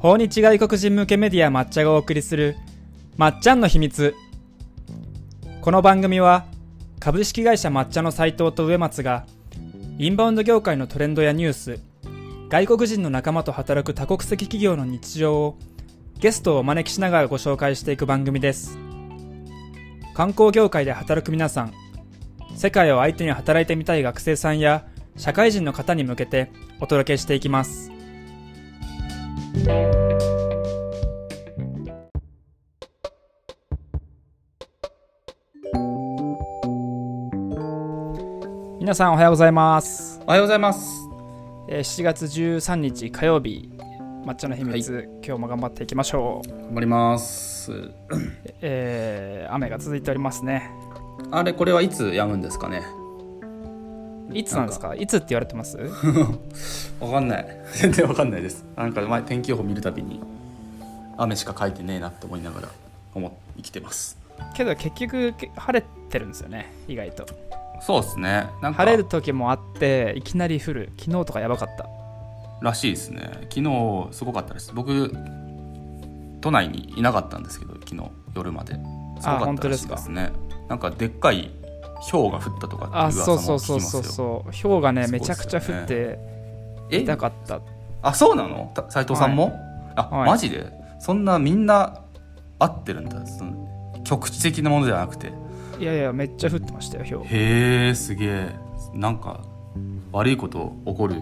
訪日外国人向けメディアまっちゃがお送りするまっちゃんの秘密。この番組は株式会社まっちゃの斉藤と植松がインバウンド業界のトレンドやニュース、外国人の仲間と働く多国籍企業の日常をゲストをお招きしながらご紹介していく番組です。観光業界で働く皆さん、世界を相手に働いてみたい学生さんや社会人の方に向けてお届けしていきます。皆さんおはようございます。おはようございます。7月13日火曜日、まっちゃの秘密、はい、今日も頑張っていきましょう。頑張ります雨が続いておりますね。あれ、これはいつ止むんですかね。いつなんです かいつって言われてますわかんない、全然わかんないです。なんか前天気予報見るたびに雨しか書いてねえなって思いながら生きてますけど、結局晴れてるんですよね、意外と。そうですね、なんか晴れる時もあって、いきなり降る。昨日とかやばかったらしいですね。昨日すごかったです。僕都内にいなかったんですけど、昨日夜まで。すごかったらしいですね。なんかでっかい氷が降ったとかっていう噂も聞きますよ。そう氷がね、めちゃくちゃ降って痛かった。あ、そうなの。斉藤さんも、はい、あ、はい、マジで。そんなみんな合ってるんだ、その局地的なものではなくて。いやいや、めっちゃ降ってましたよ、氷。へー、すげえ。なんか悪いこと起こる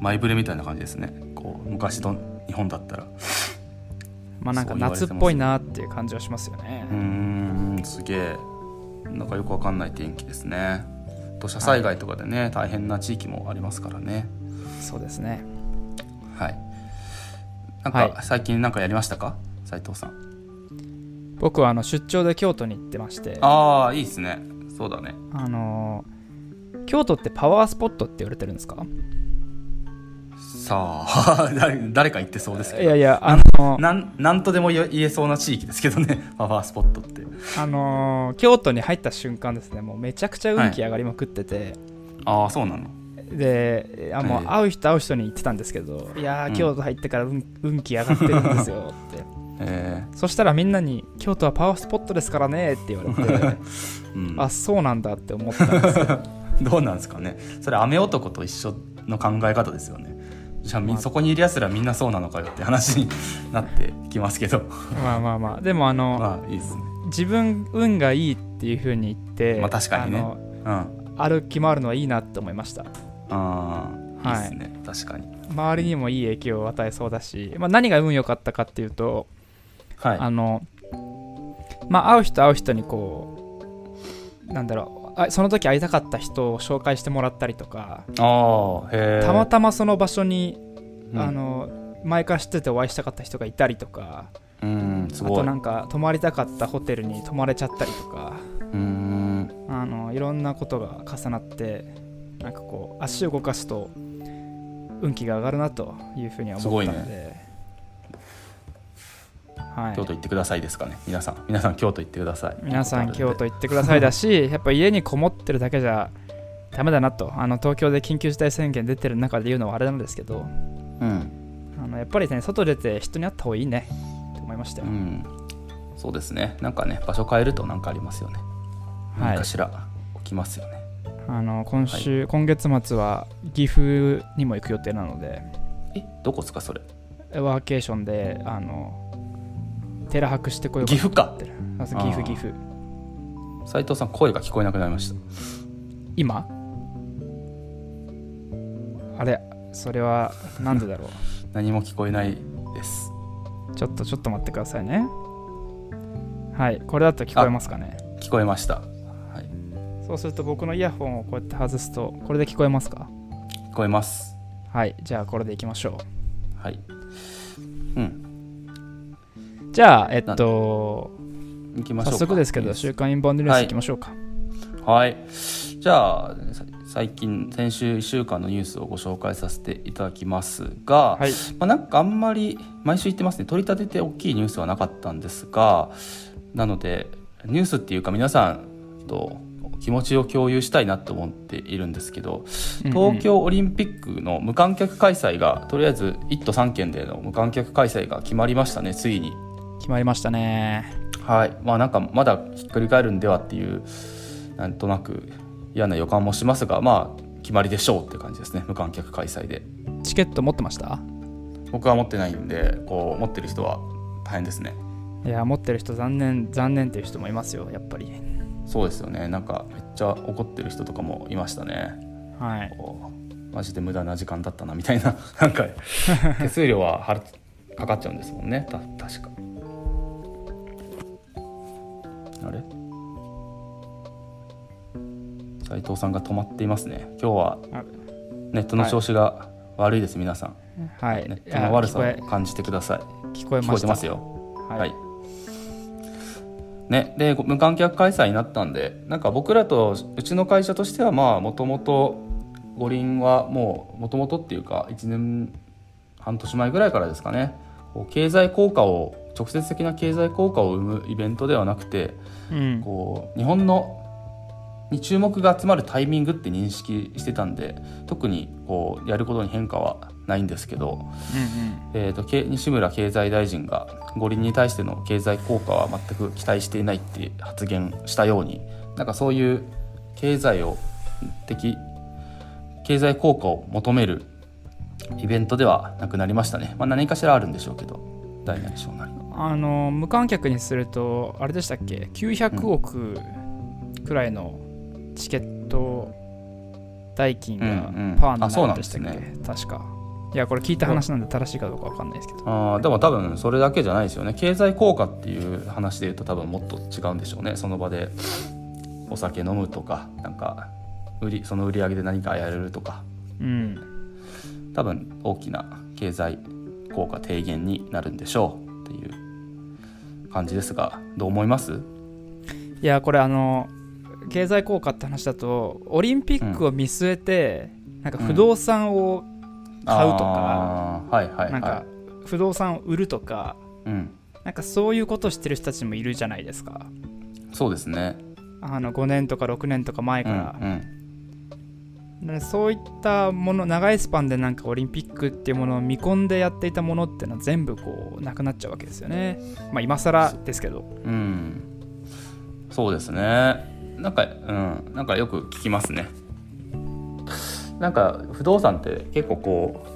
前触れみたいな感じですね、こう昔の日本だったらまあなんか夏っぽいなっていう感じはしますよね。すげえ、なんかよくわかんない天気ですね。土砂災害とかでね、はい、大変な地域もありますからね。そうですね。はい。なんか、はい、最近なんかやりましたか、斉藤さん。僕は出張で京都に行ってまして。ああ、いいですね。そうだね。京都ってパワースポットって言われてるんですか。さあ誰か言ってそうですけど。いやいや、なんとでも言えそうな地域ですけどね、パワースポットって。京都に入った瞬間ですね、もうめちゃくちゃ運気上がりまくってて、はい、ああ、そうなの。で、もう会う人会う人に言ってたんですけど、いやー、京都入ってから運気上がってるんですよってそしたらみんなに京都はパワースポットですからねって言われて、うん、あ、そうなんだって思ったんですよどうなんですかね、それ。雨男と一緒の考え方ですよね。じゃあそこにいるやつらみんなそうなのかよって話になってきますけどまあまあまあ、でもまあいいですね、自分運がいいっていう風に言って、まあ、確かにね、歩き回るのはいいなって思いました。ああ、はい、いいですね。確かに周りにもいい影響を与えそうだし、まあ、何が運良かったかっていうと、はい、まあ、会う人にこう、なんだろう、その時会いたかった人を紹介してもらったりとか、あ、へ、たまたまその場所に、うん、前から知っててお会いしたかった人がいたりとか、うん、すごい。あとなんか泊まりたかったホテルに泊まれちゃったりとか、うん、いろんなことが重なって、なんかこう足を動かすと運気が上がるなというふうには思ったので、すごいね。はい、京都行ってくださいですかね、皆さん京都行ってください。皆さん京都行ってくださいだしやっぱ家にこもってるだけじゃダメだなと、東京で緊急事態宣言出てる中で言うのはあれなんですけど、うん、やっぱりね、外出て人に会った方がいいねって思いましたよ、うん、そうですね。なんかね、場所変えるとなんかありますよね、はい、何かしら起きますよね。はい、今月末は岐阜にも行く予定なので。どこですかそれ。ワーケーションでテラ泊してこようか。岐阜か。岐阜。斉藤さん、声が聞こえなくなりました。今？あれ、それはなんでだろう何も聞こえないです。ちょっと待ってくださいね。はい、これだと聞こえますかね。聞こえました、はい。そうすると僕のイヤホンをこうやって外すと、これで聞こえますか？聞こえます。はい、じゃあこれでいきましょう。はい。うん。じゃあ、行きましょうか。早速ですけど、週刊インバウンドニュース行きましょうか。はい、はい、じゃあ先週1週間のニュースをご紹介させていただきますが、はい、まあ、なんかあんまり毎週言ってますね、取り立てて大きいニュースはなかったんですが、なのでニュースっていうか皆さんと気持ちを共有したいなと思っているんですけど、東京オリンピックの無観客開催がとりあえず1都3県での無観客開催が決まりましたね。ついに決まりましたね。はい、まあ、なんかまだひっくり返るんではっていうなんとなく嫌な予感もしますが、まあ決まりでしょうって感じですね。無観客開催で。チケット持ってました？僕は持ってないんで、こう持ってる人は大変ですね。いや、持ってる人残念っていう人もいますよ、やっぱり。そうですよね。なんかめっちゃ怒ってる人とかもいましたね。はい。マジで無駄な時間だったなみたいな。なんか手数料はかかっちゃうんですもんね。確か。あれ？斉藤さんが止まっていますね。今日はネットの調子が悪いです、はい、皆さん、はい、ネットの悪さを感じてください。聞こえてますよ、はいはいね、で無観客開催になったんで、なんか僕らとうちの会社としてはもともと五輪はもうもともとっていうか1年半年前ぐらいからですかね、経済効果を直接的な経済効果を生むイベントではなくて、うん、こう日本のに注目が集まるタイミングって認識してたんで、特にこうやることに変化はないんですけど、うんうん、西村経済大臣が五輪に対しての経済効果は全く期待していないって発言したように、なんかそういう経済効果を求めるイベントではなくなりましたね。まあ、何かしらあるんでしょうけど、大なり小なりの無観客にするとあれでしたっけ、900億くらいの、うんチケット代金がパーになるんでしたっけ、うんうんね、確か。いやこれ聞いた話なんで正しいかどうか分かんないですけど、でも多分それだけじゃないですよね。経済効果っていう話でいうと多分もっと違うんでしょうね。その場でお酒飲むとか、なんかその売り上げで何かやれるとか、うん、多分大きな経済効果低減になるんでしょうっていう感じですが、どう思います？いやこれ経済効果って話だとオリンピックを見据えて、うん、なんか不動産を買うとか、うんはいはいはい、なんか不動産を売るとか、うん、なんかそういうことをしてる人たちもいるじゃないですか。そうですね。5年とか6年とか前から、うんうん、そういったもの長いスパンでなんかオリンピックっていうものを見込んでやっていたものってのは全部こうなくなっちゃうわけですよね。まあ今更ですけど、うん、そうですね。なんかよく聞きますね。なんか不動産って結構こ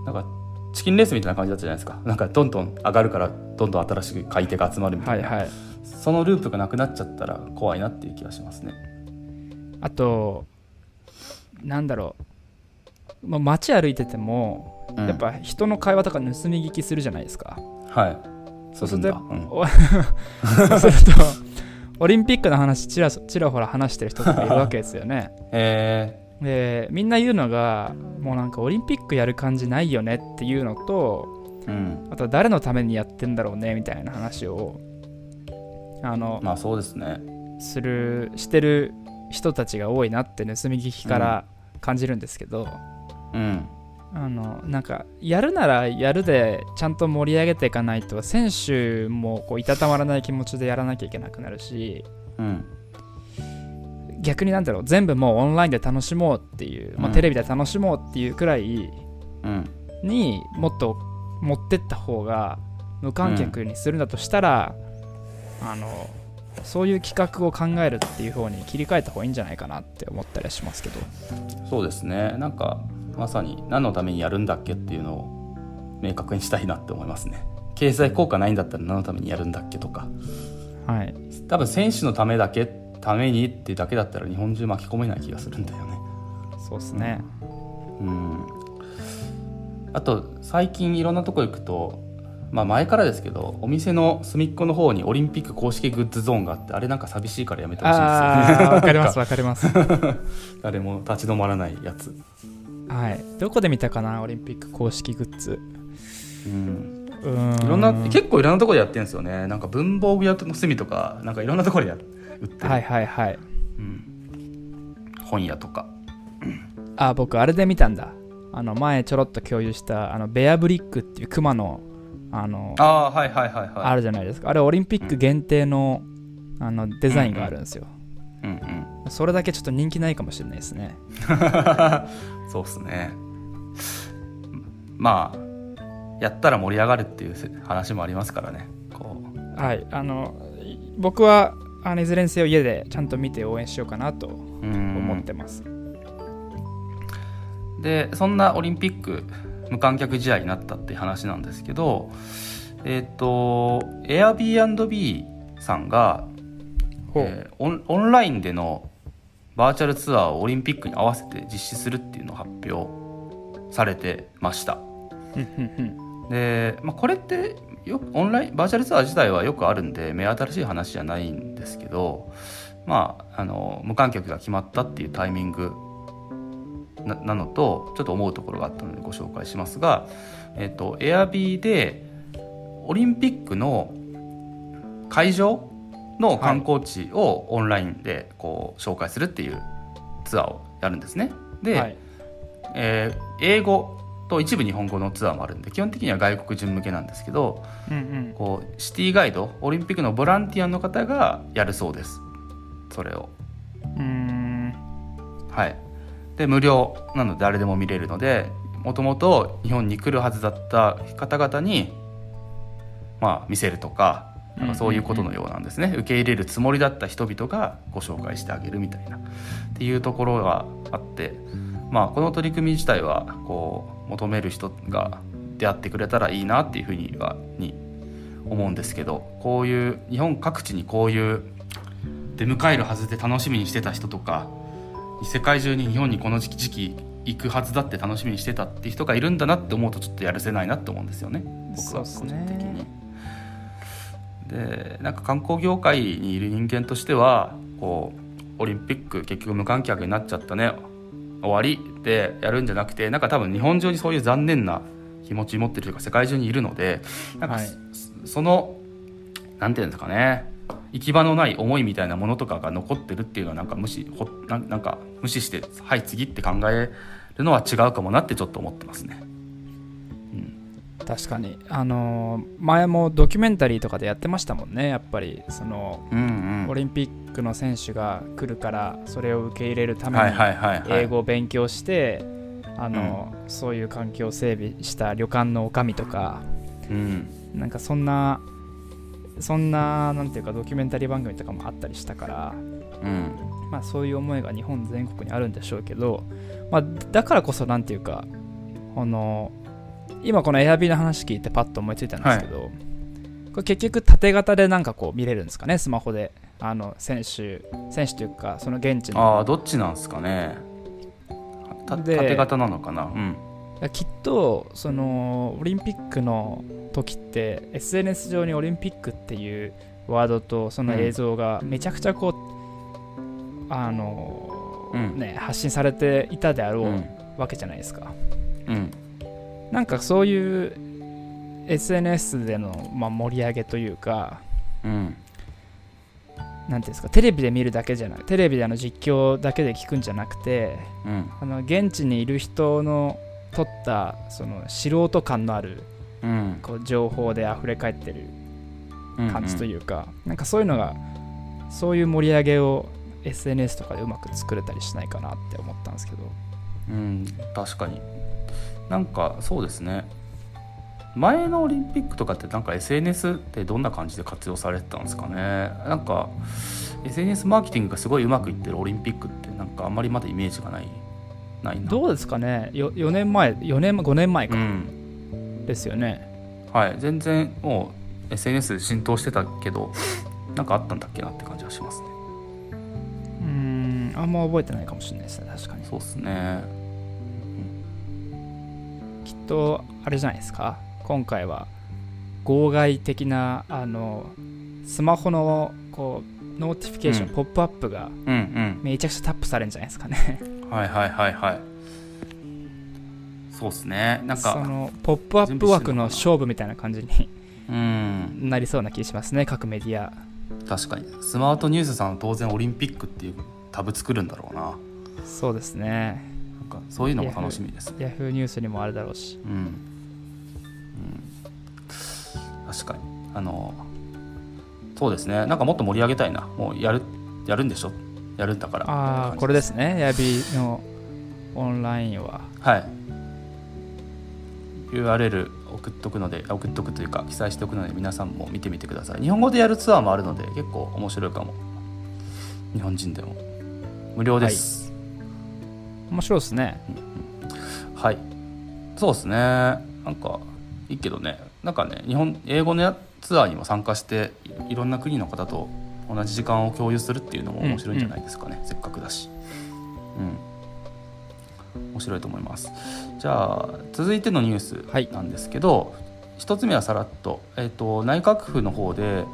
うなんかチキンレースみたいな感じだったじゃないですか。なんかどんどん上がるからどんどん新しく買い手が集まるみたいな、はいはい、そのループがなくなっちゃったら怖いなっていう気がしますね。あとなんだろう、まあ、街歩いてても、うん、やっぱ人の会話とか盗み聞きするじゃないですか。はいそうすると、うん、そうするとオリンピックの話ちらほら話してる人とかいるわけですよね、でみんな言うのがもうなんかオリンピックやる感じないよねっていうのと、うん、あと誰のためにやってんだろうねみたいな話をまあそうですね、してる人たちが多いなって盗み聞きから感じるんですけど、うん、なんかやるならやるでちゃんと盛り上げていかないと選手もこういたたまらない気持ちでやらなきゃいけなくなるし、うん、逆になんだろう全部もうオンラインで楽しもうっていう、まあ、テレビで楽しもうっていうくらいにもっと持ってった方が無観客にするんだとしたら、うん、そういう企画を考えるっていう方に切り替えた方がいいんじゃないかなって思ったりはしますけど。そうですね。なんかまさに何のためにやるんだっけっていうのを明確にしたいなって思いますね。経済効果ないんだったら何のためにやるんだっけとか、はい、多分選手のためにってだけだったら日本中巻き込めない気がするんだよね。そうですね、うん、あと最近いろんなとこ行くと、まあ、前からですけどお店の隅っこの方にオリンピック公式グッズゾーンがあって、あれなんか寂しいからやめてほしいんですよね。わかりますわかります誰も立ち止まらないやつ。はい、どこで見たかなオリンピック公式グッズ、うん、結構いろんなところでやってるんですよね。なんか文房具屋の隅とかなんかいろんなところで売ってる、はいはいはい、うん、本屋とか僕あれで見たんだ。前ちょろっと共有したベアブリックっていうクマのはいはいはいはい、あるじゃないですか。あれオリンピック限定の、デザインがあるんですよ、うんうんうん。それだけちょっと人気ないかもしれないですね。そうですね。まあやったら盛り上がるっていう話もありますからね。こう、はい、僕はいずれにせよ家でちゃんと見て応援しようかなと思ってます。でそんなオリンピック無観客試合になったっていう話なんですけど、Airbnb さんが、オンラインでのバーチャルツアーをオリンピックに合わせて実施するっていうのを発表されてました。で、まあ、これってよくオンラインバーチャルツアー自体はよくあるんで目新しい話じゃないんですけど、まあ、無観客が決まったっていうタイミング なのとちょっと思うところがあったのでご紹介しますが、Airb でオリンピックの会場の観光地をオンラインでこう紹介するっていうツアーをやるんですね。で、はい、英語と一部日本語のツアーもあるんで基本的には外国人向けなんですけど、こうシティガイドオリンピックのボランティアの方がやるそうです。それをはいで無料なので誰でも見れるので、もともと日本に来るはずだった方々に、まあ、見せるとかなんかそういうことのようなんですね。受け入れるつもりだった人々がご紹介してあげるみたいなっていうところがあって、まあ、この取り組み自体はこう求める人が出会ってくれたらいいなっていうふうにはに思うんですけど、こういう日本各地にこういう出迎えるはずで楽しみにしてた人とか、世界中に日本にこの時期行くはずだって楽しみにしてたって人がいるんだなって思うとちょっとやるせないなって思うんですよね、僕は個人的に。でなんか観光業界にいる人間としてはこうオリンピック結局無観客になっちゃったね終わりでやるんじゃなくて、なんか多分日本中にそういう残念な気持ち持ってるというか世界中にいるので、なんか、はい、そのなんていうんですかね、行き場のない思いみたいなものとかが残ってるっていうのはなんか無視してはい次って考えるのは違うかもなってちょっと思ってますね。確かに、前もドキュメンタリーとかでやってましたもんね。やっぱりその、オリンピックの選手が来るからそれを受け入れるために英語を勉強して、そういう環境を整備した旅館の女将とか、なんかそんななんていうかドキュメンタリー番組とかもあったりしたから、まあ、そういう思いが日本全国にあるんでしょうけど、まあ、だからこそなんていうか今この Airb の話聞いてパッと思いついたんですけど、はい、これ結局縦型でなんかこう見れるんですかね、スマホで選手というかその現地のどっちなんですかね、縦型なのかな、きっとそのオリンピックの時って SNS 上にオリンピックっていうワードとその映像がめちゃくちゃこう、発信されていたであろうわけじゃないですか。なんかそういう SNS での、まあ、盛り上げというか、なんていうんですか、テレビで見るだけじゃなく、テレビで実況だけで聞くんじゃなくて、現地にいる人の撮ったその素人感のある、こう情報であふれ返ってる感じというか、なんかそういうのがそういう盛り上げを SNS とかでうまく作れたりしないかなって思ったんですけど、確かになんかそうですね。前のオリンピックとかってなんか SNS ってどんな感じで活用されてたんですかね。なんか SNS マーケティングがすごいうまくいってるオリンピックってなんかあんまりまだイメージがないな。どうですかね。4年前、5年前か、ですよね。はい、全然もう SNS で浸透してたけどなんかあったんだっけなって感じがしますね。あんま覚えてないかもしれないですね。確かに。そうですね。きっとあれじゃないですか、今回は号外的なスマホのこうノーティフィケーション、ポップアップがめちゃくちゃタップされるんじゃないですかね。はいはいはいはい、そうですね。なんかそのポップアップ枠の勝負みたいな感じになりそうな気がしますね、各メディア。確かにスマートニュースさんは当然オリンピックっていうタブ作るんだろうな。そうですね、そういうのも楽しみです。ヤフーニュースにもあるだろうし、確かにそうですね。なんかもっと盛り上げたいな。もうやるんでしょやるんだから。ああ、これですね、ヤビのオンラインは。はい。URL 送っとくので、送っとくというか記載しておくので、皆さんも見てみてください。日本語でやるツアーもあるので結構面白いかも。日本人でも無料です。はい、面白いですね。うん、はい。そうですね。なんかいいけどね。なんかね、日本英語のツアーにも参加していろんな国の方と同じ時間を共有するっていうのも面白いんじゃないですかね、うん、せっかくだし、うん、面白いと思います。じゃあ続いてのニュースなんですけど、一つ目はさらっと、内閣府の方で、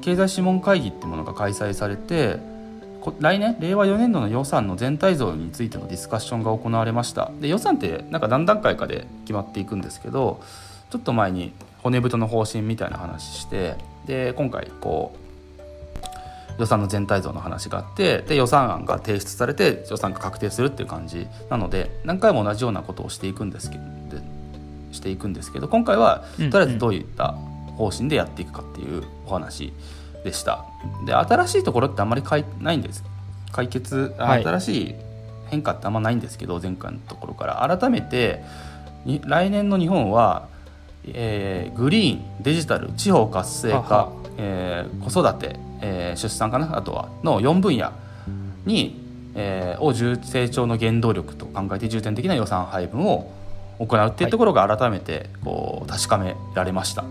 経済諮問会議っていうものが開催されて、来年令和4年度の予算の全体像についてのディスカッションが行われました。で、予算ってなんか何段階かで決まっていくんですけど、ちょっと前に骨太の方針みたいな話して、で今回こう予算の全体像の話があって、で予算案が提出されて予算が確定するっていう感じなので、何回も同じようなことをしていくんですけど、今回はとりあえずどういった方針でやっていくかっていうお話でした。で、新しいところってあんまりないんです。解決、新しい変化ってあんまないんですけど、前回のところから改めて来年の日本はグリーン、デジタル、地方活性化、子育て、出産かな、あとはの4分野に、を成長の原動力と考えて重点的な予算配分を行うっていうところが改めてこう確かめられました。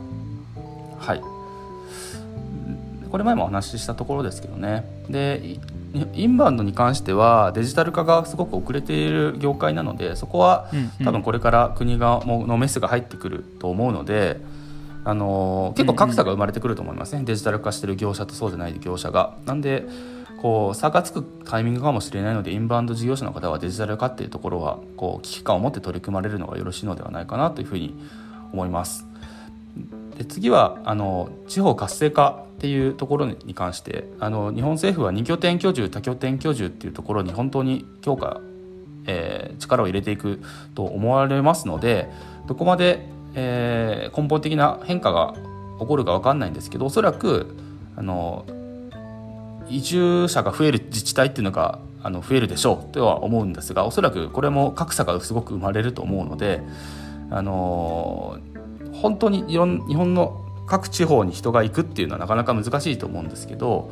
はい、これ前もお話ししたところですけどね。で、インバウンドに関してはデジタル化がすごく遅れている業界なので、そこは多分これから国がのメスが入ってくると思うので、結構格差が生まれてくると思いますね、デジタル化してる業者とそうじゃない業者が。なんでこう差がつくタイミングかもしれないので、インバウンド事業者の方はデジタル化っていうところはこう危機感を持って取り組まれるのがよろしいのではないかなというふうに思います。で、次は地方活性化っていうところに関して、日本政府は2拠点居住多拠点居住っていうところに本当に強化、力を入れていくと思われますので、どこまで、根本的な変化が起こるか分かんないんですけど、おそらく移住者が増える自治体っていうのが増えるでしょうとは思うんですが、おそらくこれも格差がすごく生まれると思うので、本当に日本の各地方に人が行くっていうのはなかなか難しいと思うんですけど、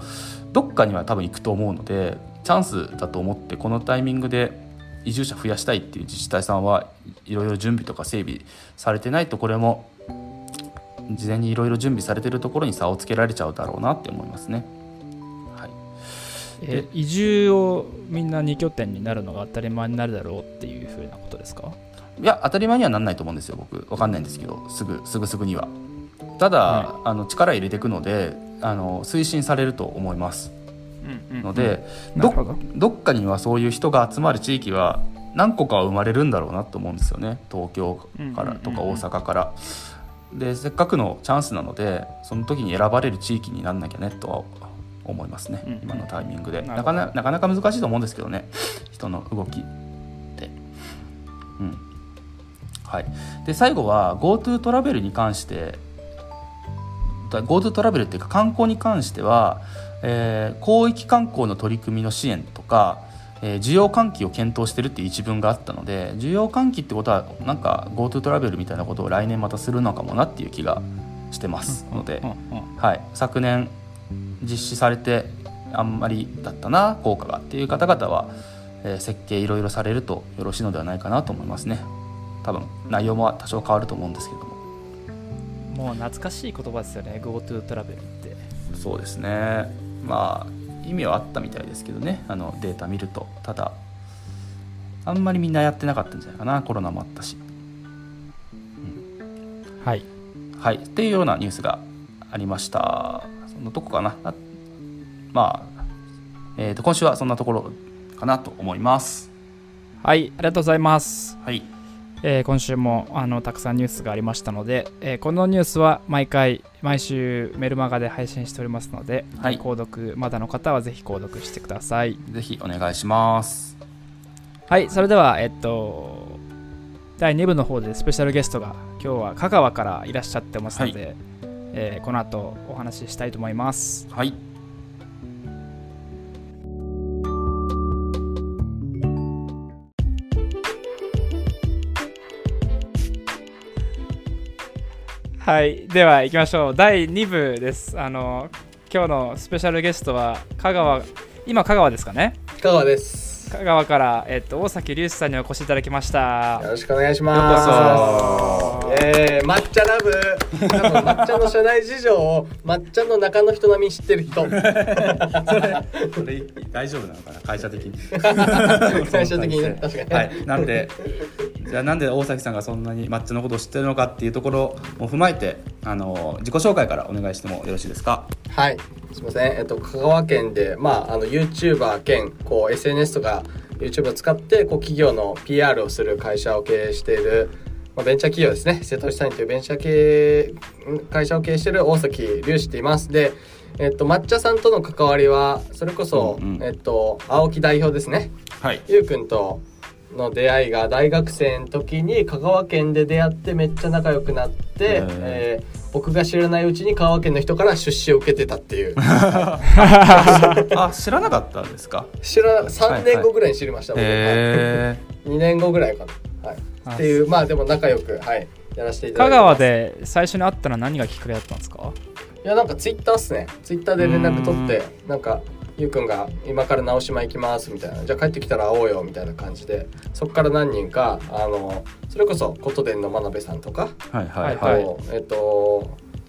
どっかには多分行くと思うので、チャンスだと思ってこのタイミングで移住者増やしたいっていう自治体さんはいろいろ準備とか整備されてないと、これも事前にいろいろ準備されてるところに差をつけられちゃうだろうなって思いますね。はい、移住をみんな2拠点になるのが当たり前になるだろうっていうふうなことですか？いや、当たり前にはならないと思うんですよ。僕分かんないんですけど、すぐには。ただ、はい、力入れていくので推進されると思います、うんうん、ので、うん、どっかにはそういう人が集まる地域は何個かは生まれるんだろうなと思うんですよね。東京からとか大阪から、うんうんうんうん、でせっかくのチャンスなので、その時に選ばれる地域になんなきゃねとは思いますね、うんうん、今のタイミングでなかなか難しいと思うんですけどね、人の動きって、うんはい、で最後は GoTo トラベルに関して、GoTo トラベルっていうか観光に関しては、広域観光の取り組みの支援とか、需要喚起を検討してるっていう一文があったので、需要喚起ってことはなんか GoTo トラベルみたいなことを来年またするのかもなっていう気がしてますので、はい、昨年実施されてあんまりだったな効果がっていう方々は、設計いろいろされるとよろしいのではないかなと思いますね。多分内容も多少変わると思うんですけども、もう懐かしい言葉ですよね、 GoTo トラベルって。そうですね、まあ意味はあったみたいですけどね、データ見ると。ただあんまりみんなやってなかったんじゃないかな、コロナもあったし、うん、はい、はい、っていうようなニュースがありました。そんなとこかな。まあ、今週はそんなところかなと思います。はい、ありがとうございます。はい、今週もたくさんニュースがありましたので、このニュースは毎週メルマガで配信しておりますので、はい、購読まだの方はぜひ購読してください。ぜひお願いします。はい、それでは第2部の方でスペシャルゲストが今日は香川からいらっしゃってますので、はい、この後お話ししたいと思います。はい。はい、では行きましょう。第2部です。今日のスペシャルゲストは香川、今香川ですかね。香川です。香川から、大崎隆史さんにお越しいただきました。よろしくお願いします。抹茶ラブ。多分抹茶の社内事情を抹茶の中の人並み知ってる人。それ大丈夫なのかな、会社的に。会社的にね、確かに、はい、なんでじゃあなんで大崎さんがそんなに抹茶のことを知ってるのかっていうところも踏まえて自己紹介からお願いしてもよろしいですか。はい、すいません。香川県で、YouTuber 兼こう SNS とか YouTube を使ってこう企業の PR をする会社を経営している、ベンチャー企業ですね、瀬戸内さんというベンチャー系会社を経営している大崎隆史といいます。で、抹茶さんとの関わりはそれこそ、青木代表ですね、はい、ゆうくんとの出会いが大学生の時に香川県で出会ってめっちゃ仲良くなって、僕が知らないうちに香川県の人から出資を受けてたっていう。あ、知らなかったんですか。3年後ぐらいに知りました、はいはい、2年後ぐらいかな、はい、っていう、でも仲良く、はい、やらせていただいてます。香川で最初に会ったのは何がきっかけだったんですか。いや、なんかツイッターっすね。ツイッターで連絡取って、なんかゆうくんが今から直島行きますみたいな、じゃあ帰ってきたら会おうよみたいな感じで、そこから何人かそれこそ琴電の真鍋さんとか、はいはいはい、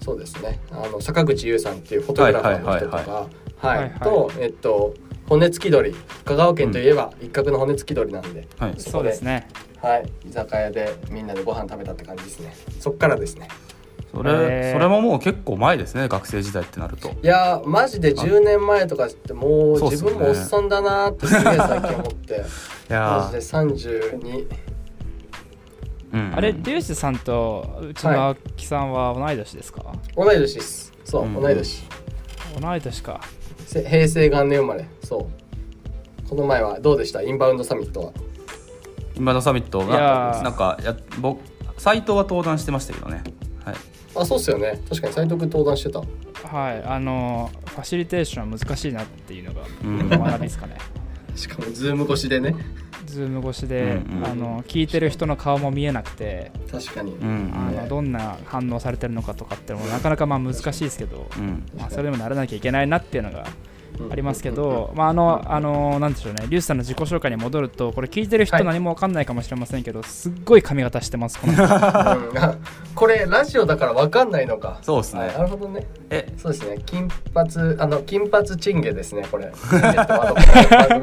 そうですね、坂口優さんっていうフォトグラファーの人とか、はいと骨付き鳥、香川県といえば一角の骨付き鳥なんで、うん、はい、そうですね、はい、居酒屋でみんなでご飯食べたって感じですね。そっからですね。それももう結構前ですね、学生時代ってなると。いやマジで10年前とかって、もう自分もおっさんだなってすげえ最近思って。いやマジで32、うん、あれ隆史さんとうちの青木さんは同い年ですか。はい、同い年です。そう、うん、同い年。同い年か。平成元年生まれ。そう、この前はどうでした、インバウンドサミットは。インバウンドサミットはなんか僕斉藤は登壇してましたけどね。はい、あ、そうっすよね。確かに斉藤君登壇してた。はい、ファシリテーションは難しいなっていうのが学びですかね。しかもズーム越しでね。ズーム越しで、うんうん、聞いてる人の顔も見えなくて、確かに、どんな反応されてるのかとかってのもなかなか難しいですけど、それでも慣れなきゃいけないなっていうのがありますけど、なんでしょうね、隆史さんの自己紹介に戻ると、これ聞いてる人何も分かんないかもしれませんけど、はい、すっごい髪型してます、この人。これラジオだから分かんないのか。そうですね、はい、なるほどね。そうですね、金髪チンゲですね、これ。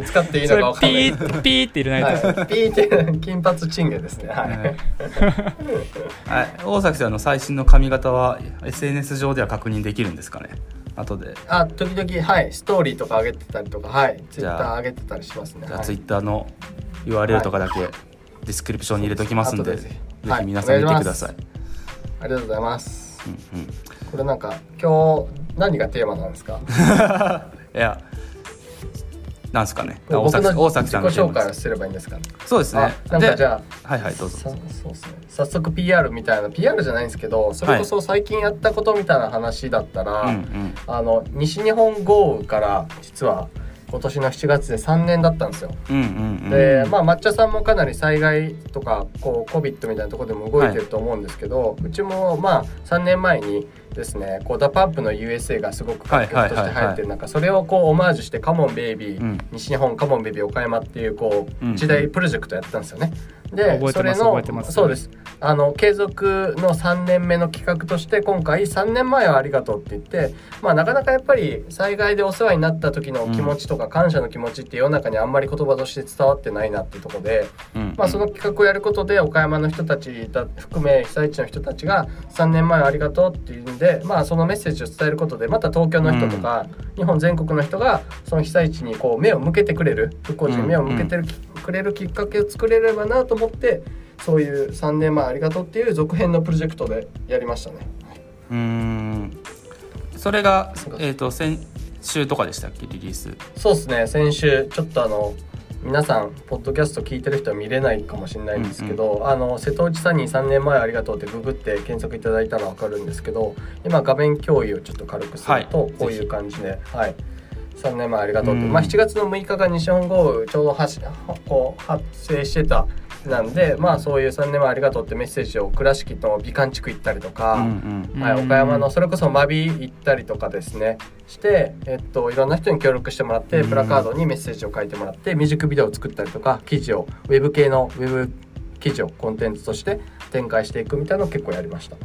使っていいのか分かんない。ピーって入れないと、はい、ピーって金髪チンゲですね。はいはい、大崎さんの最新の髪型は SNS 上では確認できるんですかね。後で時々、はい、ストーリーとか上げてたりとか、はい、ツイッター上げてたりしますね。じゃあ、はい、ツイッターの URL とかだけディスクリプションに入れておきますので、はい、ぜひ皆さん見てください。はい、ありがとうございます。うんうん、これなんか今日何がテーマなんですか。いや、なんですかね。大崎さんの自己紹介をすればいいんですかね。そうですね。なんかじゃあ、はいはい、どうぞ。そうですね、早速 PR みたいな、 PR じゃないんですけど、それこそ最近やったことみたいな話だったら、はい、西日本豪雨から実は今年の7月で3年だったんですよ。で、抹茶さんもかなり災害とかこう COVID みたいなところでも動いてると思うんですけど、はい、うちも3年前にですね、こうDA PUMPの USA がすごく楽曲として入ってる中、それをこうオマージュしてカモンベイビー、西日本カモンベイビー岡山っていうこう時代プロジェクトやってたんですよね。で、それのそうです、継続の3年目の企画として、今回3年前はありがとうって言って、なかなかやっぱり災害でお世話になった時の気持ちとか感謝の気持ちって世の中にあんまり言葉として伝わってないなっていうところで、その企画をやることで岡山の人たち含め被災地の人たちが3年前はありがとうっていうんで、そのメッセージを伝えることで、また東京の人とか日本全国の人がその被災地にこう目を向けてくれる、復興地に目を向けてくれるきっかけを作れればなと思って、そういう3年前ありがとうっていう続編のプロジェクトでやりましたね。それが、先週とかでしたっけ、リリース。そうですね、先週ちょっと皆さんポッドキャスト聞いてる人は見れないかもしれないんですけど、瀬戸内さんに3年前ありがとうってググって検索いただいたら分かるんですけど、今画面共有をちょっと軽くすると、はい、こういう感じで、はい、3年前ありがとうって、7月の6日が西日本豪雨ちょうどこう発生してたしてたんで、まあ、そういう3年前ありがとうってメッセージを倉敷の美観地区行ったりとか、うんうん、はい、岡山のそれこそ真備行ったりとかですねして、いろんな人に協力してもらってプラカードにメッセージを書いてもらってミュージックビデオを作ったりとか、記事をウェブ系のウェブ記事をコンテンツとして展開していくみたいなのを結構やりました。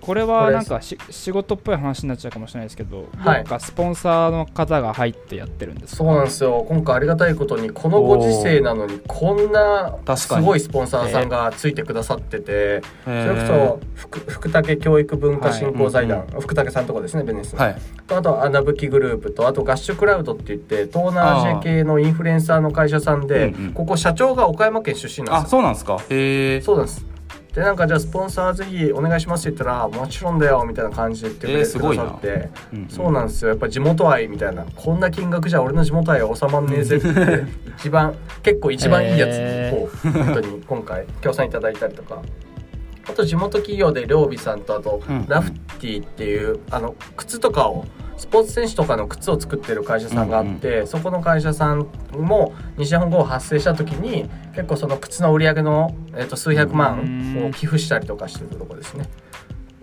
これはなんか仕事っぽい話になっちゃうかもしれないですけど、はい、なんかスポンサーの方が入ってやってるんですか？そうなんですよ。今回ありがたいことにこのご時世なのにこんなすごいスポンサーさんがついてくださってて、それこそ 福武教育文化振興財団、はい、うんうん、福武さんのとこですね、ベネスの、はい、とあとアナブキグループとあとガッシュクラウドっていって東南アジア系のインフルエンサーの会社さんで、うんうん、ここ社長が岡山県出身なんですよ。あ、そうなんですか。そうなんです。でなんかじゃあスポンサーぜひお願いしますって言ったらもちろんだよみたいな感じで言ってくださって、うんうん、そうなんですよ。やっぱり地元愛みたいな、こんな金額じゃ俺の地元愛は収まんねえぜって結構一番いいやつにこう本当に今回協賛いただいたりとか、あと地元企業で両備さんとあとラフティっていうあの靴とかをスポーツ選手とかの靴を作ってる会社さんがあって、うんうん、そこの会社さんも西日本豪雨発生した時に結構その靴の売り上げの、数百万を寄付したりとかしてるところですね。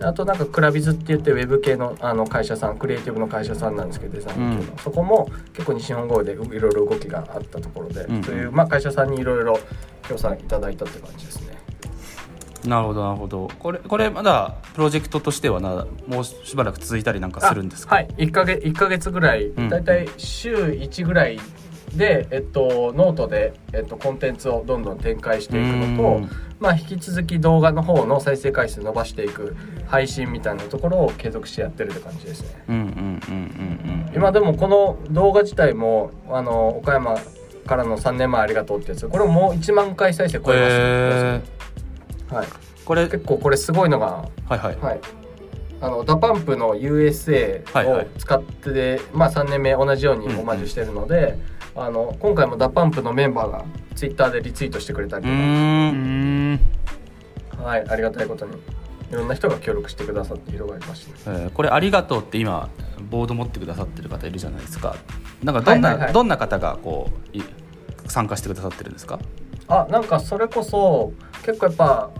あとなんかクラビズって言ってウェブ系 あの会社さん、クリエイティブの会社さんなんですけど、デザイン系の、うん、そこも結構西日本豪雨でいろいろ動きがあったところで、うんうん、という、まあ、会社さんにいろいろ協賛いただいたって感じですね。なるほどなるほど。これまだプロジェクトとしてはもうしばらく続いたりなんかするんですか？はい、1ヶ月ぐらい、だいたい週1ぐらいで、ノートで、コンテンツをどんどん展開していくのと、まあ、引き続き動画の方の再生回数伸ばしていく配信みたいなところを継続してやってるって感じですね。今でもこの動画自体も岡山からの3年前ありがとうってやつ、これももう1万回再生超えました、はい、結構これすごいのが、はいはいはい、ダパンプの USA を使ってで、はいはい、まあ、3年目同じようにオマージュしてるので、うんうん、今回もダパンプのメンバーがツイッターでリツイートしてくれたりとか、はい、ありがたいことにいろんな人が協力してくださって広がりました、ね。これありがとうって今ボード持ってくださってる方いるじゃないですか。なんかどんな方がこう参加してくださってるんですか？あ、なんかそれこそ結構やっぱ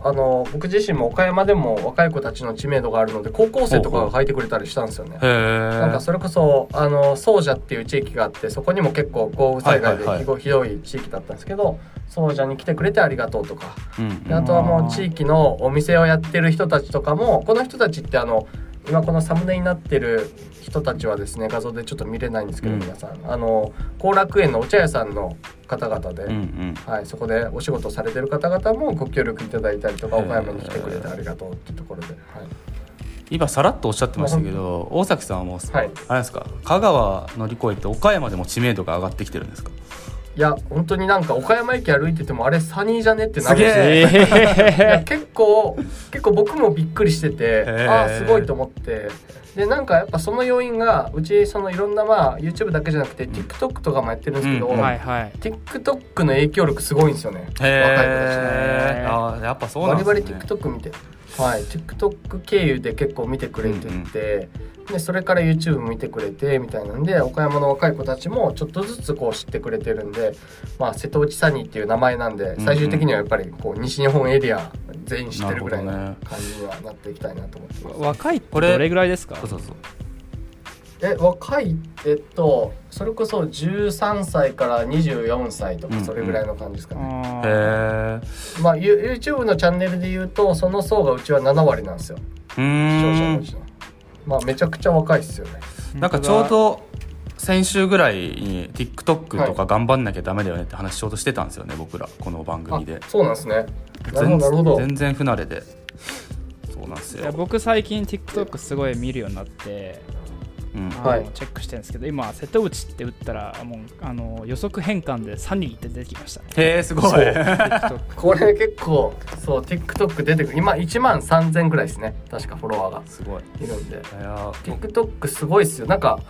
僕自身も岡山でも若い子たちの知名度があるので高校生とかが書いてくれたりしたんですよね。なんかそれこそ総社っていう地域があって、そこにも結構豪雨災害でひどい地域だったんですけど、はいはいはい、総社に来てくれてありがとうとか、うん、であとはもう地域のお店をやってる人たちとかも、この人たちって今このサムネになってる人たちはですね、画像でちょっと見れないんですけど、うん、皆さん後楽園のお茶屋さんの方々で、うんうん、はい、そこでお仕事されてる方々もご協力いただいたりとか、岡山に来てくれてありがとうっていうところで、はい、今さらっとおっしゃってましたけど、大崎さんはもう、はい、あれですか、香川乗り越えて岡山でも知名度が上がってきてるんですか？いや本当になんか岡山駅歩いててもあれサニーじゃねってなるんですよ。結構僕もびっくりしてて、あーすごいと思って、でなんかやっぱその要因がうちそのいろんな、まあ YouTube だけじゃなくて TikTok とかもやってるんですけど、うん、はいはい、TikTok の影響力すごいんですよね、若い子たちね。あ、やっぱそうなんですね。バリバリ TikTok 見て、はい、TikTok 経由で結構見てくれてて、うんうん、でそれから YouTube 見てくれてみたいなんで、岡山の若い子たちもちょっとずつこう知ってくれてるんで、まあ、瀬戸内サニーっていう名前なんで最終的にはやっぱりこう西日本エリア全員知ってるぐらいの感じにはなっていきたいなと思ってます、ね、若いってどれぐらいですか？そう若い、それこそ13歳から24歳とかそれぐらいの感じですかね、うんうん、まあ、YouTube のチャンネルでいうとその層がうちは7割なんですよ、視聴者のうちの、まあ、めちゃくちゃ若いっすよね。なんかちょうど先週ぐらいに TikTok とか頑張んなきゃダメだよねって話しようとしてたんですよね、はい、僕らこの番組で。そうなんですね。なるほど。全然不慣れで。そうなんですよ。いや僕最近 TikTok すごい見るようになって、うん、はい、チェックしてるんですけど、今瀬戸内って打ったらもう予測変換でサニーって出てきました、ね、へーすごい。これ結構そう TikTok 出てくる。今13,000ぐらいですね、確かフォロワーがすごいいるんで。いや TikTok すごいっすよ。なんか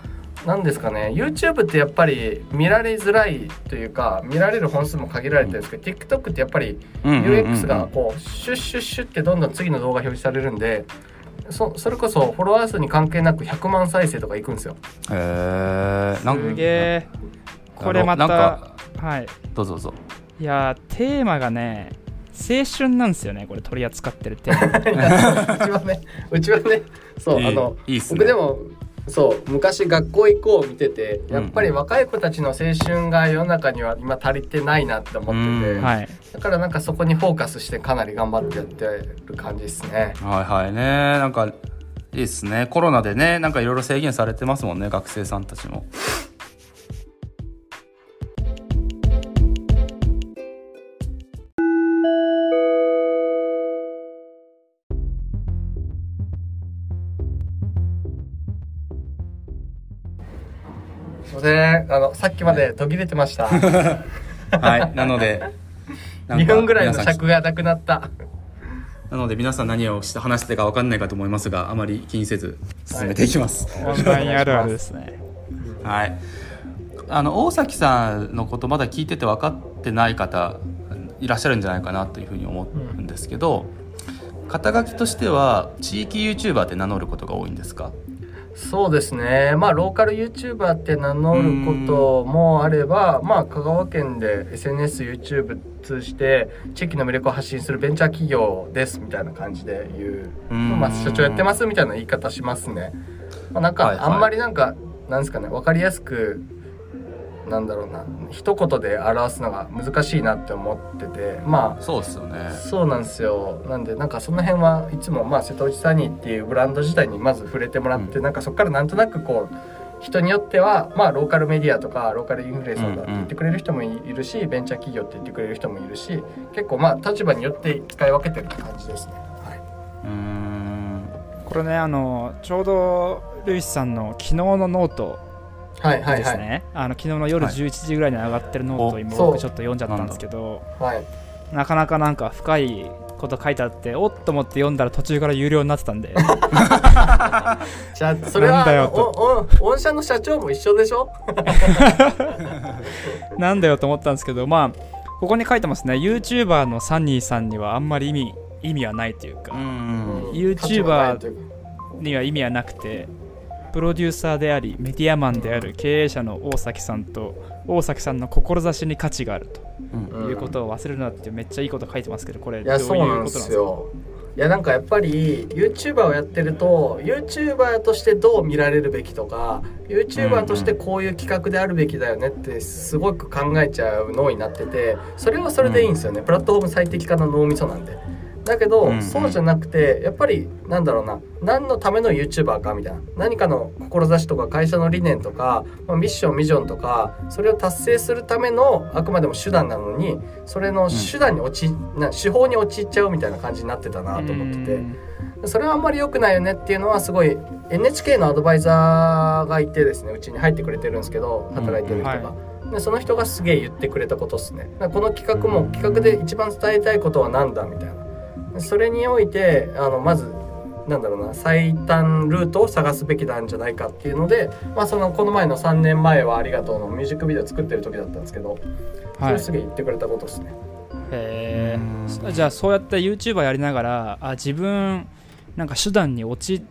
なんですかね、 YouTube ってやっぱり見られづらいというか見られる本数も限られてるんですけど、 TikTok ってやっぱり UX がこうシュッシュッシュッってどんどん次の動画表示されるんで、それこそフォロワー数に関係なく100万再生とかいくんですよ。へえー、なんかすげえ。これまたなんか、はい、どうぞどうぞ。いやー、テーマがね、青春なんですよね、これ取り扱ってるテーマ。うちはね、そう、いいっすね、僕でもそう昔学校行こう見てて、やっぱり若い子たちの青春が世の中には今足りてないなって思ってて、うん、はい、だからなんかそこにフォーカスしてかなり頑張ってやってる感じですね。はいはいね、なんかいいっすね。コロナでね、なんかいろいろ制限されてますもんね、学生さんたちも。で、さっきまで途切れてました。はい、なので2分ぐらいの尺がなくなった。なので皆さん何をして話してたか分かんないかと思いますが、あまり気にせず進めていきます。オンラインあるあるですね。はい。大崎さんのことまだ聞いてて分かってない方いらっしゃるんじゃないかなというふうに思うんですけど、肩書きとしては地域 YouTuber って名乗ることが多いんですか？そうですね、まあローカル YouTuber って名乗ることもあれば、まあ香川県で SNS、YouTube 通じて地域の魅力を発信するベンチャー企業ですみたいな感じで言う、まあ社長やってますみたいな言い方しますね。まあ、なんかあんまりなんか、なんですかね、分かりやすくなんだろうな、一言で表すのが難しいなって思ってて、まあそうですよね。そうなんですよ。なんでなんかその辺はいつもまあ瀬戸内サニーっていうブランド自体にまず触れてもらって、うん、なんかそこからなんとなくこう人によってはまあローカルメディアとかローカルインフルエンサーだって言ってくれる人もいるし、うんうん、ベンチャー企業って言ってくれる人もいるし、結構まあ立場によって使い分けてるって感じですね。はい、これね、ちょうどルイスさんの昨日のノート。はいはいはい、ですね、昨日の夜11時ぐらいに上がってるノートを今僕ちょっと読んじゃったんですけど、はい、なかなかなんか深いこと書いてあって、おっと思って読んだら途中から有料になってたんでじゃあそれは御社の社長も一緒でしょなんだよと思ったんですけど、まあここに書いてますね、 YouTuber のサニーさんにはあんまり意味はないというか、うん、YouTuber には意味はなくて、プロデューサーでありメディアマンである経営者の大崎さんと大崎さんの志に価値があると、うん、いうことを忘れるなってめっちゃいいこと書いてますけど、これどういうことなんですか？いや、なんかやっぱり YouTuber をやってると YouTuber としてどう見られるべきとか YouTuber としてこういう企画であるべきだよねってすごく考えちゃう脳になってて、それはそれでいいんですよね、プラットフォーム最適化の脳みそなんで。だけど、うんうん、そうじゃなくて、やっぱりなんだろうな、何のための YouTuber かみたいな、何かの志とか会社の理念とか、まあ、ミッションビジョンとか、それを達成するためのあくまでも手段なのに、それの手段に手法に陥っちゃうみたいな感じになってたなと思ってて、それはあんまり良くないよねっていうのはすごい NHK のアドバイザーがいてですね、うちに入ってくれてるんですけど、働いてる人が、でその人がすげえ言ってくれたことですね。この企画も企画で一番伝えたいことはなんだみたいな、それにおいてまずなんだろうな、最短ルートを探すべきなんじゃないかっていうので、まあ、この前の3年前はありがとうのミュージックビデオ作ってる時だったんですけど、それすげえ言ってくれたことですね。へえ。じゃあそうやって YouTuber やりながら自分なんか手段に陥っ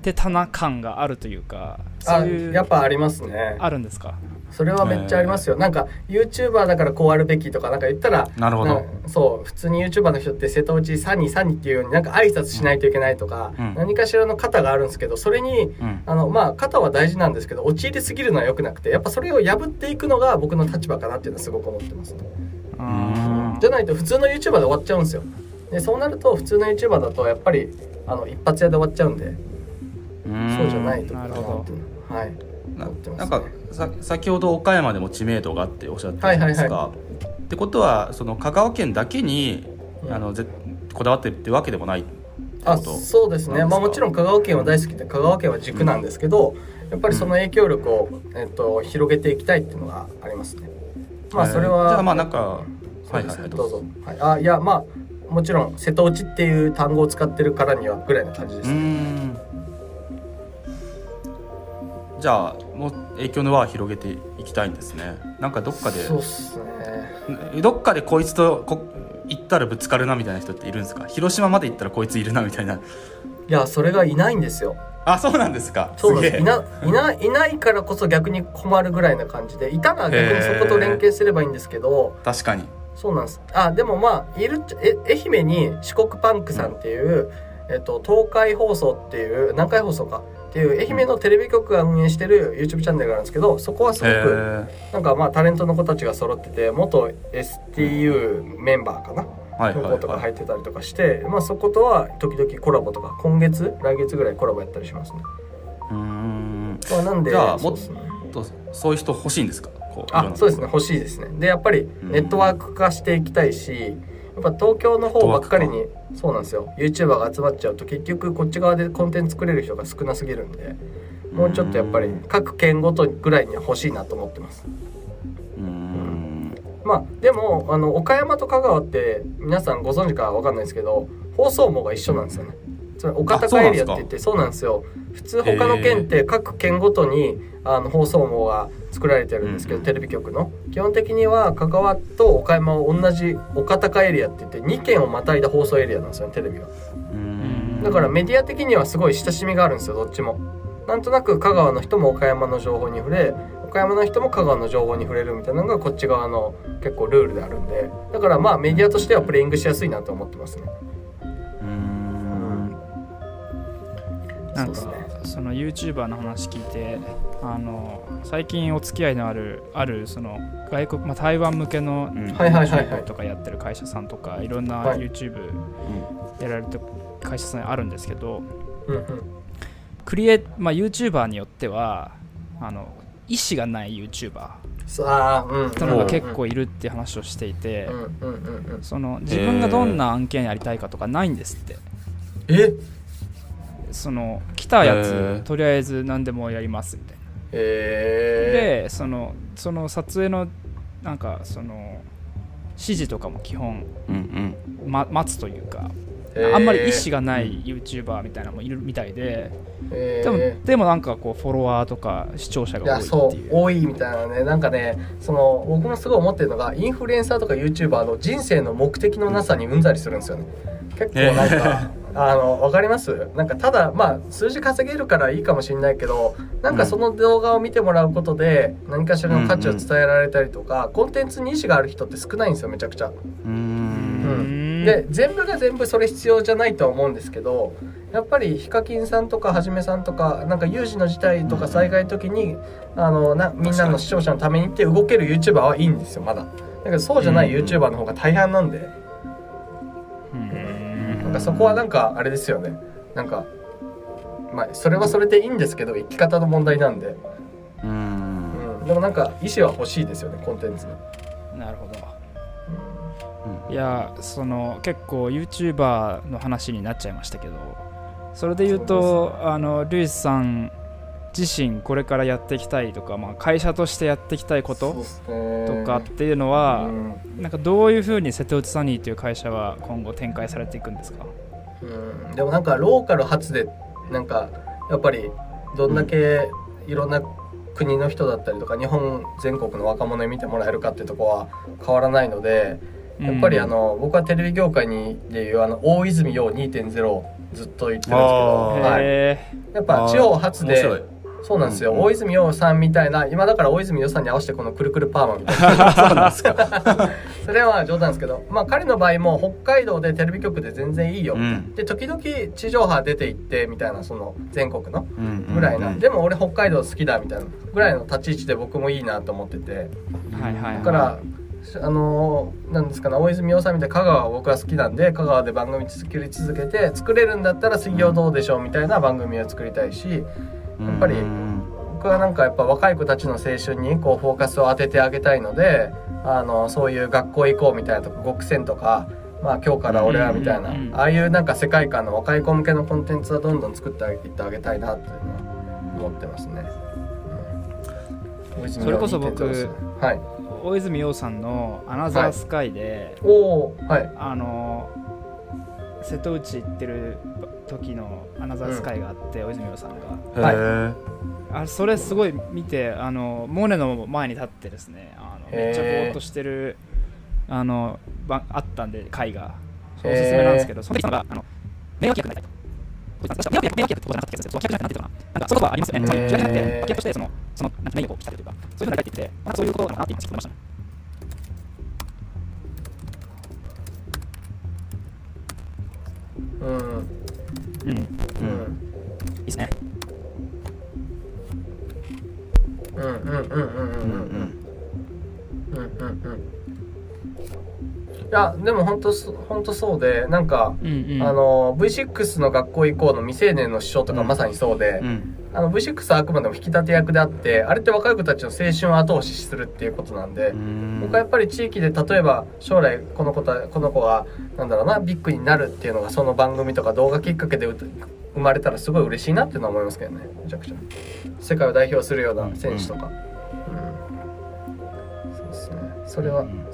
てたな感があるというか、そういうやっぱありますね。あるんですか？それはめっちゃありますよ。なんか YouTuber だからこうあるべきとかなんか言ったら、なるほど、そう普通に YouTuber の人って瀬戸内サニーサニーっていうようになんか挨拶しないといけないとか、うん、何かしらの型があるんですけど、それに、うん、まあ型は大事なんですけど陥りすぎるのは良くなくて、やっぱそれを破っていくのが僕の立場かなっていうのはすごく思ってますね。じゃないと普通の YouTuber で終わっちゃうんですよ。でそうなると普通の YouTuber だとやっぱり一発屋で終わっちゃうんで、そうじゃないと。なるほど。はい、なんか先ほど岡山でも知名度があっておっしゃったじゃないですか、ってことはその香川県だけにこだわってるってわけでもないってことなんですか？あ、そうですね、まあ、もちろん香川県は大好きで香川県は軸なんですけど、うん、やっぱりその影響力を、広げていきたいっていうのがありますね。まあそれはじゃあまあなんかはいはいはい、どうぞ。はい、あ、いやまあもちろん瀬戸内っていう単語を使ってるからにはぐらいの感じですね。じゃあもう影響の輪を広げていきたいんですね。なんかどっかでそうっすね、どっかでこいつと行ったらぶつかるなみたいな人っているんですか？広島まで行ったらこいついるなみたいな。いや、それがいないんですよ。あ、そうなんですか。そうです。いないからこそ逆に困るぐらいな感じで、いたら逆にそこと連携すればいいんですけど、確かにそうなんです。あ、でもまあいる愛媛に四国パンクさんっていう、東海放送っていう南海放送かっていう愛媛のテレビ局が運営してる YouTube チャンネルがあるんですけど、そこはすごくなんかまあタレントの子たちが揃ってて、元 STU メンバーかな、はいはいはい、の子とか入ってたりとかして、まあ、そことは時々コラボとか今月来月ぐらいコラボやったりしますね。うーん、まあ、なんでじゃあもっとそういう人欲しいんですか？あ、そうですね、欲しいですね。でやっぱりネットワーク化していきたいし、やっぱ東京の方ばっかりに、そうなんですよ、 YouTuber が集まっちゃうと結局こっち側でコンテンツ作れる人が少なすぎるんで、もうちょっとやっぱり各県ごとぐらいに欲しいなと思ってます。まあでも岡山と香川って皆さんご存知か分かんないですけど、放送網が一緒なんですよね。つまり岡高エリアって言って、そうなんですよ、普通他の県って各県ごとに放送網が作られてるんですけど、テレビ局の基本的には香川と岡山は同じ岡高エリアって言って2県をまたいだ放送エリアなんですよね、テレビは。だからメディア的にはすごい親しみがあるんですよ、どっちも。なんとなく香川の人も岡山の情報に触れ、岡山の人も香川の情報に触れるみたいなのがこっち側の結構ルールであるんで、だからまあメディアとしてはプレイングしやすいなと思ってますね。なんかその YouTuber の話聞いて、最近お付き合いのあるその外国、まあ、台湾向けの YouTube とかやってる会社さんとか、いろんな YouTube やられてる会社さんあるんですけど、まあ、YouTuber によっては意思がない YouTuber ってのが結構いるって話をしていて、その自分がどんな案件やりたいかとかないんですって。その来たやつとりあえず何でもやりますみたいな。でその撮影のなんかその指示とかも基本、待つというか、あんまり意思がない YouTuber みたいなのもいるみたいで、でもなんかこうフォロワーとか視聴者が多いっていう。いや、そう多いみたいなね。なんかね、その僕もすごい思ってるのが、インフルエンサーとか YouTuber の人生の目的のなさにうんざりするんですよね。結構なんかわかります？なんかただまあ数字稼げるからいいかもしれないけど、なんかその動画を見てもらうことで何かしらの価値を伝えられたりとか、コンテンツに意思がある人って少ないんですよ、めちゃくちゃ。で全部が全部それ必要じゃないとは思うんですけど、やっぱりヒカキンさんとかはじめさんとか、なんか有事の事態とか災害の時にみんなの視聴者のためにって動ける YouTuber はいいんですよ、まだ。だけどそうじゃない YouTuber の方が大半なんで、そこはなんかあれですよね。なんか、まあ、それはそれでいいんですけど、生き方の問題なんで。でもなんか意思は欲しいですよね、コンテンツの。なるほど。いや、その結構 YouTuber の話になっちゃいましたけど、それで言うと、ルイスさん自身これからやっていきたいとか、まあ、会社としてやっていきたいこととかっていうのは、なんかどういう風に瀬戸内サニーという会社は今後展開されていくんですか？でもなんかローカル発で、なんかやっぱりどんだけいろんな国の人だったりとか、日本全国の若者に見てもらえるかっていうところは変わらないので、やっぱり僕はテレビ業界でいう大泉洋 2.0 ずっと言ってるんですけど、やっぱ地方発で、そうなんですよ、大泉洋さんみたいな、今だから大泉洋さんに合わせてこのくるくるパーマみたいなそうなんですかそれは冗談ですけど、まあ彼の場合も北海道でテレビ局で全然いいよ、で時々地上波出て行ってみたいな、その全国のぐらいな、でも俺北海道好きだみたいなぐらいの立ち位置で僕もいいなと思ってて、だからなんですかね、大泉洋さんみたいな、香川は僕は好きなんで、香川で番組作り続けて、作れるんだったら水曜どうでしょうみたいな番組を作りたいし、やっぱり僕はなんかやっぱ若い子たちの青春にこうフォーカスを当ててあげたいので、そういう学校行こうみたいなとか、極戦とか、まあ、今日から俺はみたいな、ああいうなんか世界観の若い子向けのコンテンツはどんどん作っていってあげたいなっていうのは思ってますね。それこそ僕、大泉洋さんのアナザースカイで、瀬戸内行ってる時のアナザースカイがあって、大泉洋さんが、それすごい見て、モネの前に立ってですね、めっちゃぼーっとしてるあったんで、絵画おすすめなんですけど、その時が迷惑客になりたいと、迷惑客ってことじゃなかったけど、客じゃなくて、なんかそういうことはありますよね。主役じゃなくて、客としてその迷惑を来たというか、そういうふうになりたいって言って、そういうことだなって今聞きましたね。うんうんうん、いいっすね。うんうんうんうんうんうんうんうん。いやでも本当そうで、なんか、うんうん、V6 の学校以降の未成年の主張とかまさにそうで、うんうん、V6 はあくまでも引き立て役であって、あれって若い子たちの青春を後押しするっていうことなんで、僕はやっぱり地域で例えば将来この子がなんだろうな、ビッグになるっていうのがその番組とか動画きっかけで生まれたらすごい嬉しいなっていうのは思いますけどね。めちゃくちゃ世界を代表するような選手とか、うん、そうですね。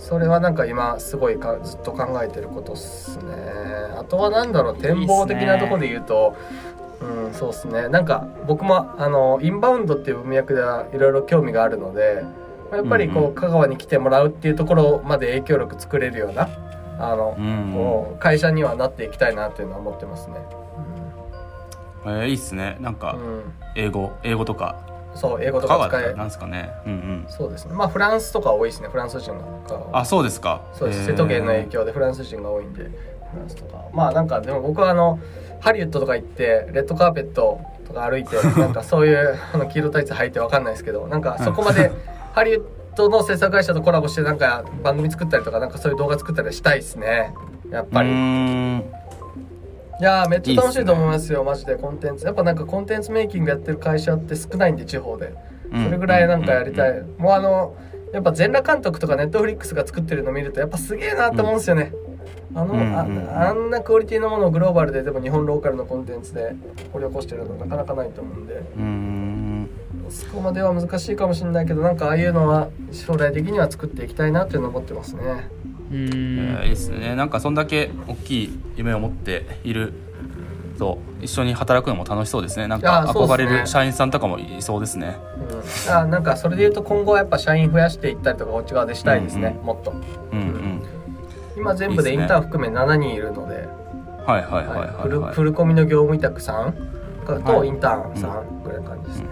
それはなんか今すごいずっと考えてることっすね。あとはなんだろう、展望的なところで言うと、うん、そうですね。なんか僕もインバウンドっていう文脈ではいろいろ興味があるので、やっぱりこう、うんうん、香川に来てもらうっていうところまで影響力作れるようなこう会社にはなっていきたいなっていうのは思ってますね。うん、いいっすね。なんか、うん、英語とか、そう英語とか使えなんですかね。うんうん、そうですね。まあフランスとか多いですね。フランス人が。あ、そうですか。そうです。瀬戸芸の影響でフランス人が多いんで。とかまあなんかでも僕はハリウッドとか行ってレッドカーペットとか歩いてなんかそういう黄色タイツ履いて分かんないですけど、なんかそこまでハリウッドの制作会社とコラボしてなんか番組作ったりとかなんかそういう動画作ったりしたいですね、やっぱり。いやめっちゃ楽しいと思いますよ、いいっすね、マジで。コンテンツやっぱなんかコンテンツメイキングやってる会社って少ないんで地方で、それぐらいなんかやりたい。もうやっぱ全裸監督とかネットフリックスが作ってるの見るとやっぱすげえなと思うんですよね。あんなクオリティのものをグローバルで、でも日本ローカルのコンテンツで掘り起こしてるのはなかなかないと思うんで、そこまでは難しいかもしれないけど、なんかああいうのは将来的には作っていきたいなっていうのを思ってますね。いいですね。なんかそんだけ大きい夢を持っていると一緒に働くのも楽しそうですね。なんか憧れる社員さんとかもいそうですね。うん、なんかそれでいうと今後はやっぱ社員増やしていったりとかこっち側でしたいですね、うんうん、もっと。うんうん、今全部でインターン含め7人いるので、フルコミの業務委託さんとインターンさんぐらいの感じですね。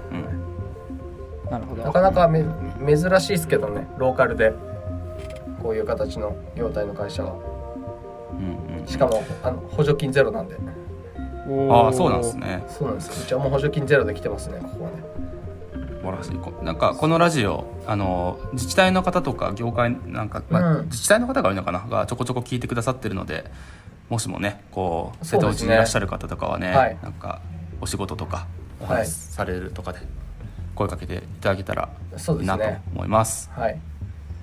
なかなか珍しいですけどね、ローカルでこういう形の業態の会社は。しかも補助金ゼロなんで。ああ、そうなんですね。そうなんです。うちはもう補助金ゼロで来てますね、ここはね。なんかこのラジオ自治体の方とか業界なんか、まあうん、自治体の方が多いのかながちょこちょこ聞いてくださってるので、もしもねこう瀬戸内にいらっしゃる方とかはね、はい、なんかお仕事とかお話しされるとかで声かけていただけたらいいなと思います。はい、よ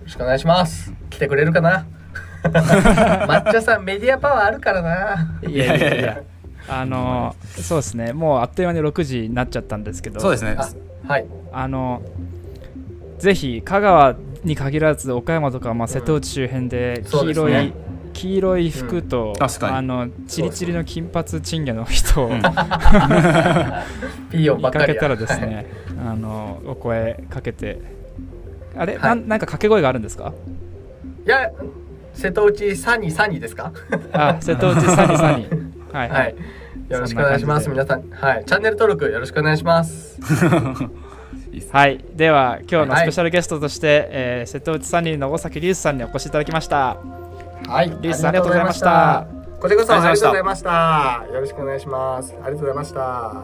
ろしくお願いします。来てくれるかな。抹茶さんメディアパワーあるからな。いやいやいや。そうですね、もうあっという間に6時になっちゃったんですけど、そうですね、はい、ぜひ香川に限らず岡山とか、まあ、瀬戸内周辺で黄色い服と、うん、チリチリの金髪チンゲの人を、うん、見かけたらですね、お声かけてあれ、はい、なんか掛け声があるんですか。いや瀬戸内サニーですか。あ、瀬戸内サニーはいはい、よろしくお願いします。皆さん、はい、チャンネル登録よろしくお願いします。はい、では今日のスペシャルゲストとして、はい、瀬戸内サニーの大崎隆史さんにお越しいただきました。はい、隆史さんありがとうございました。こちらこそありがとうございました。よろしくお願いします。ありがとうございました。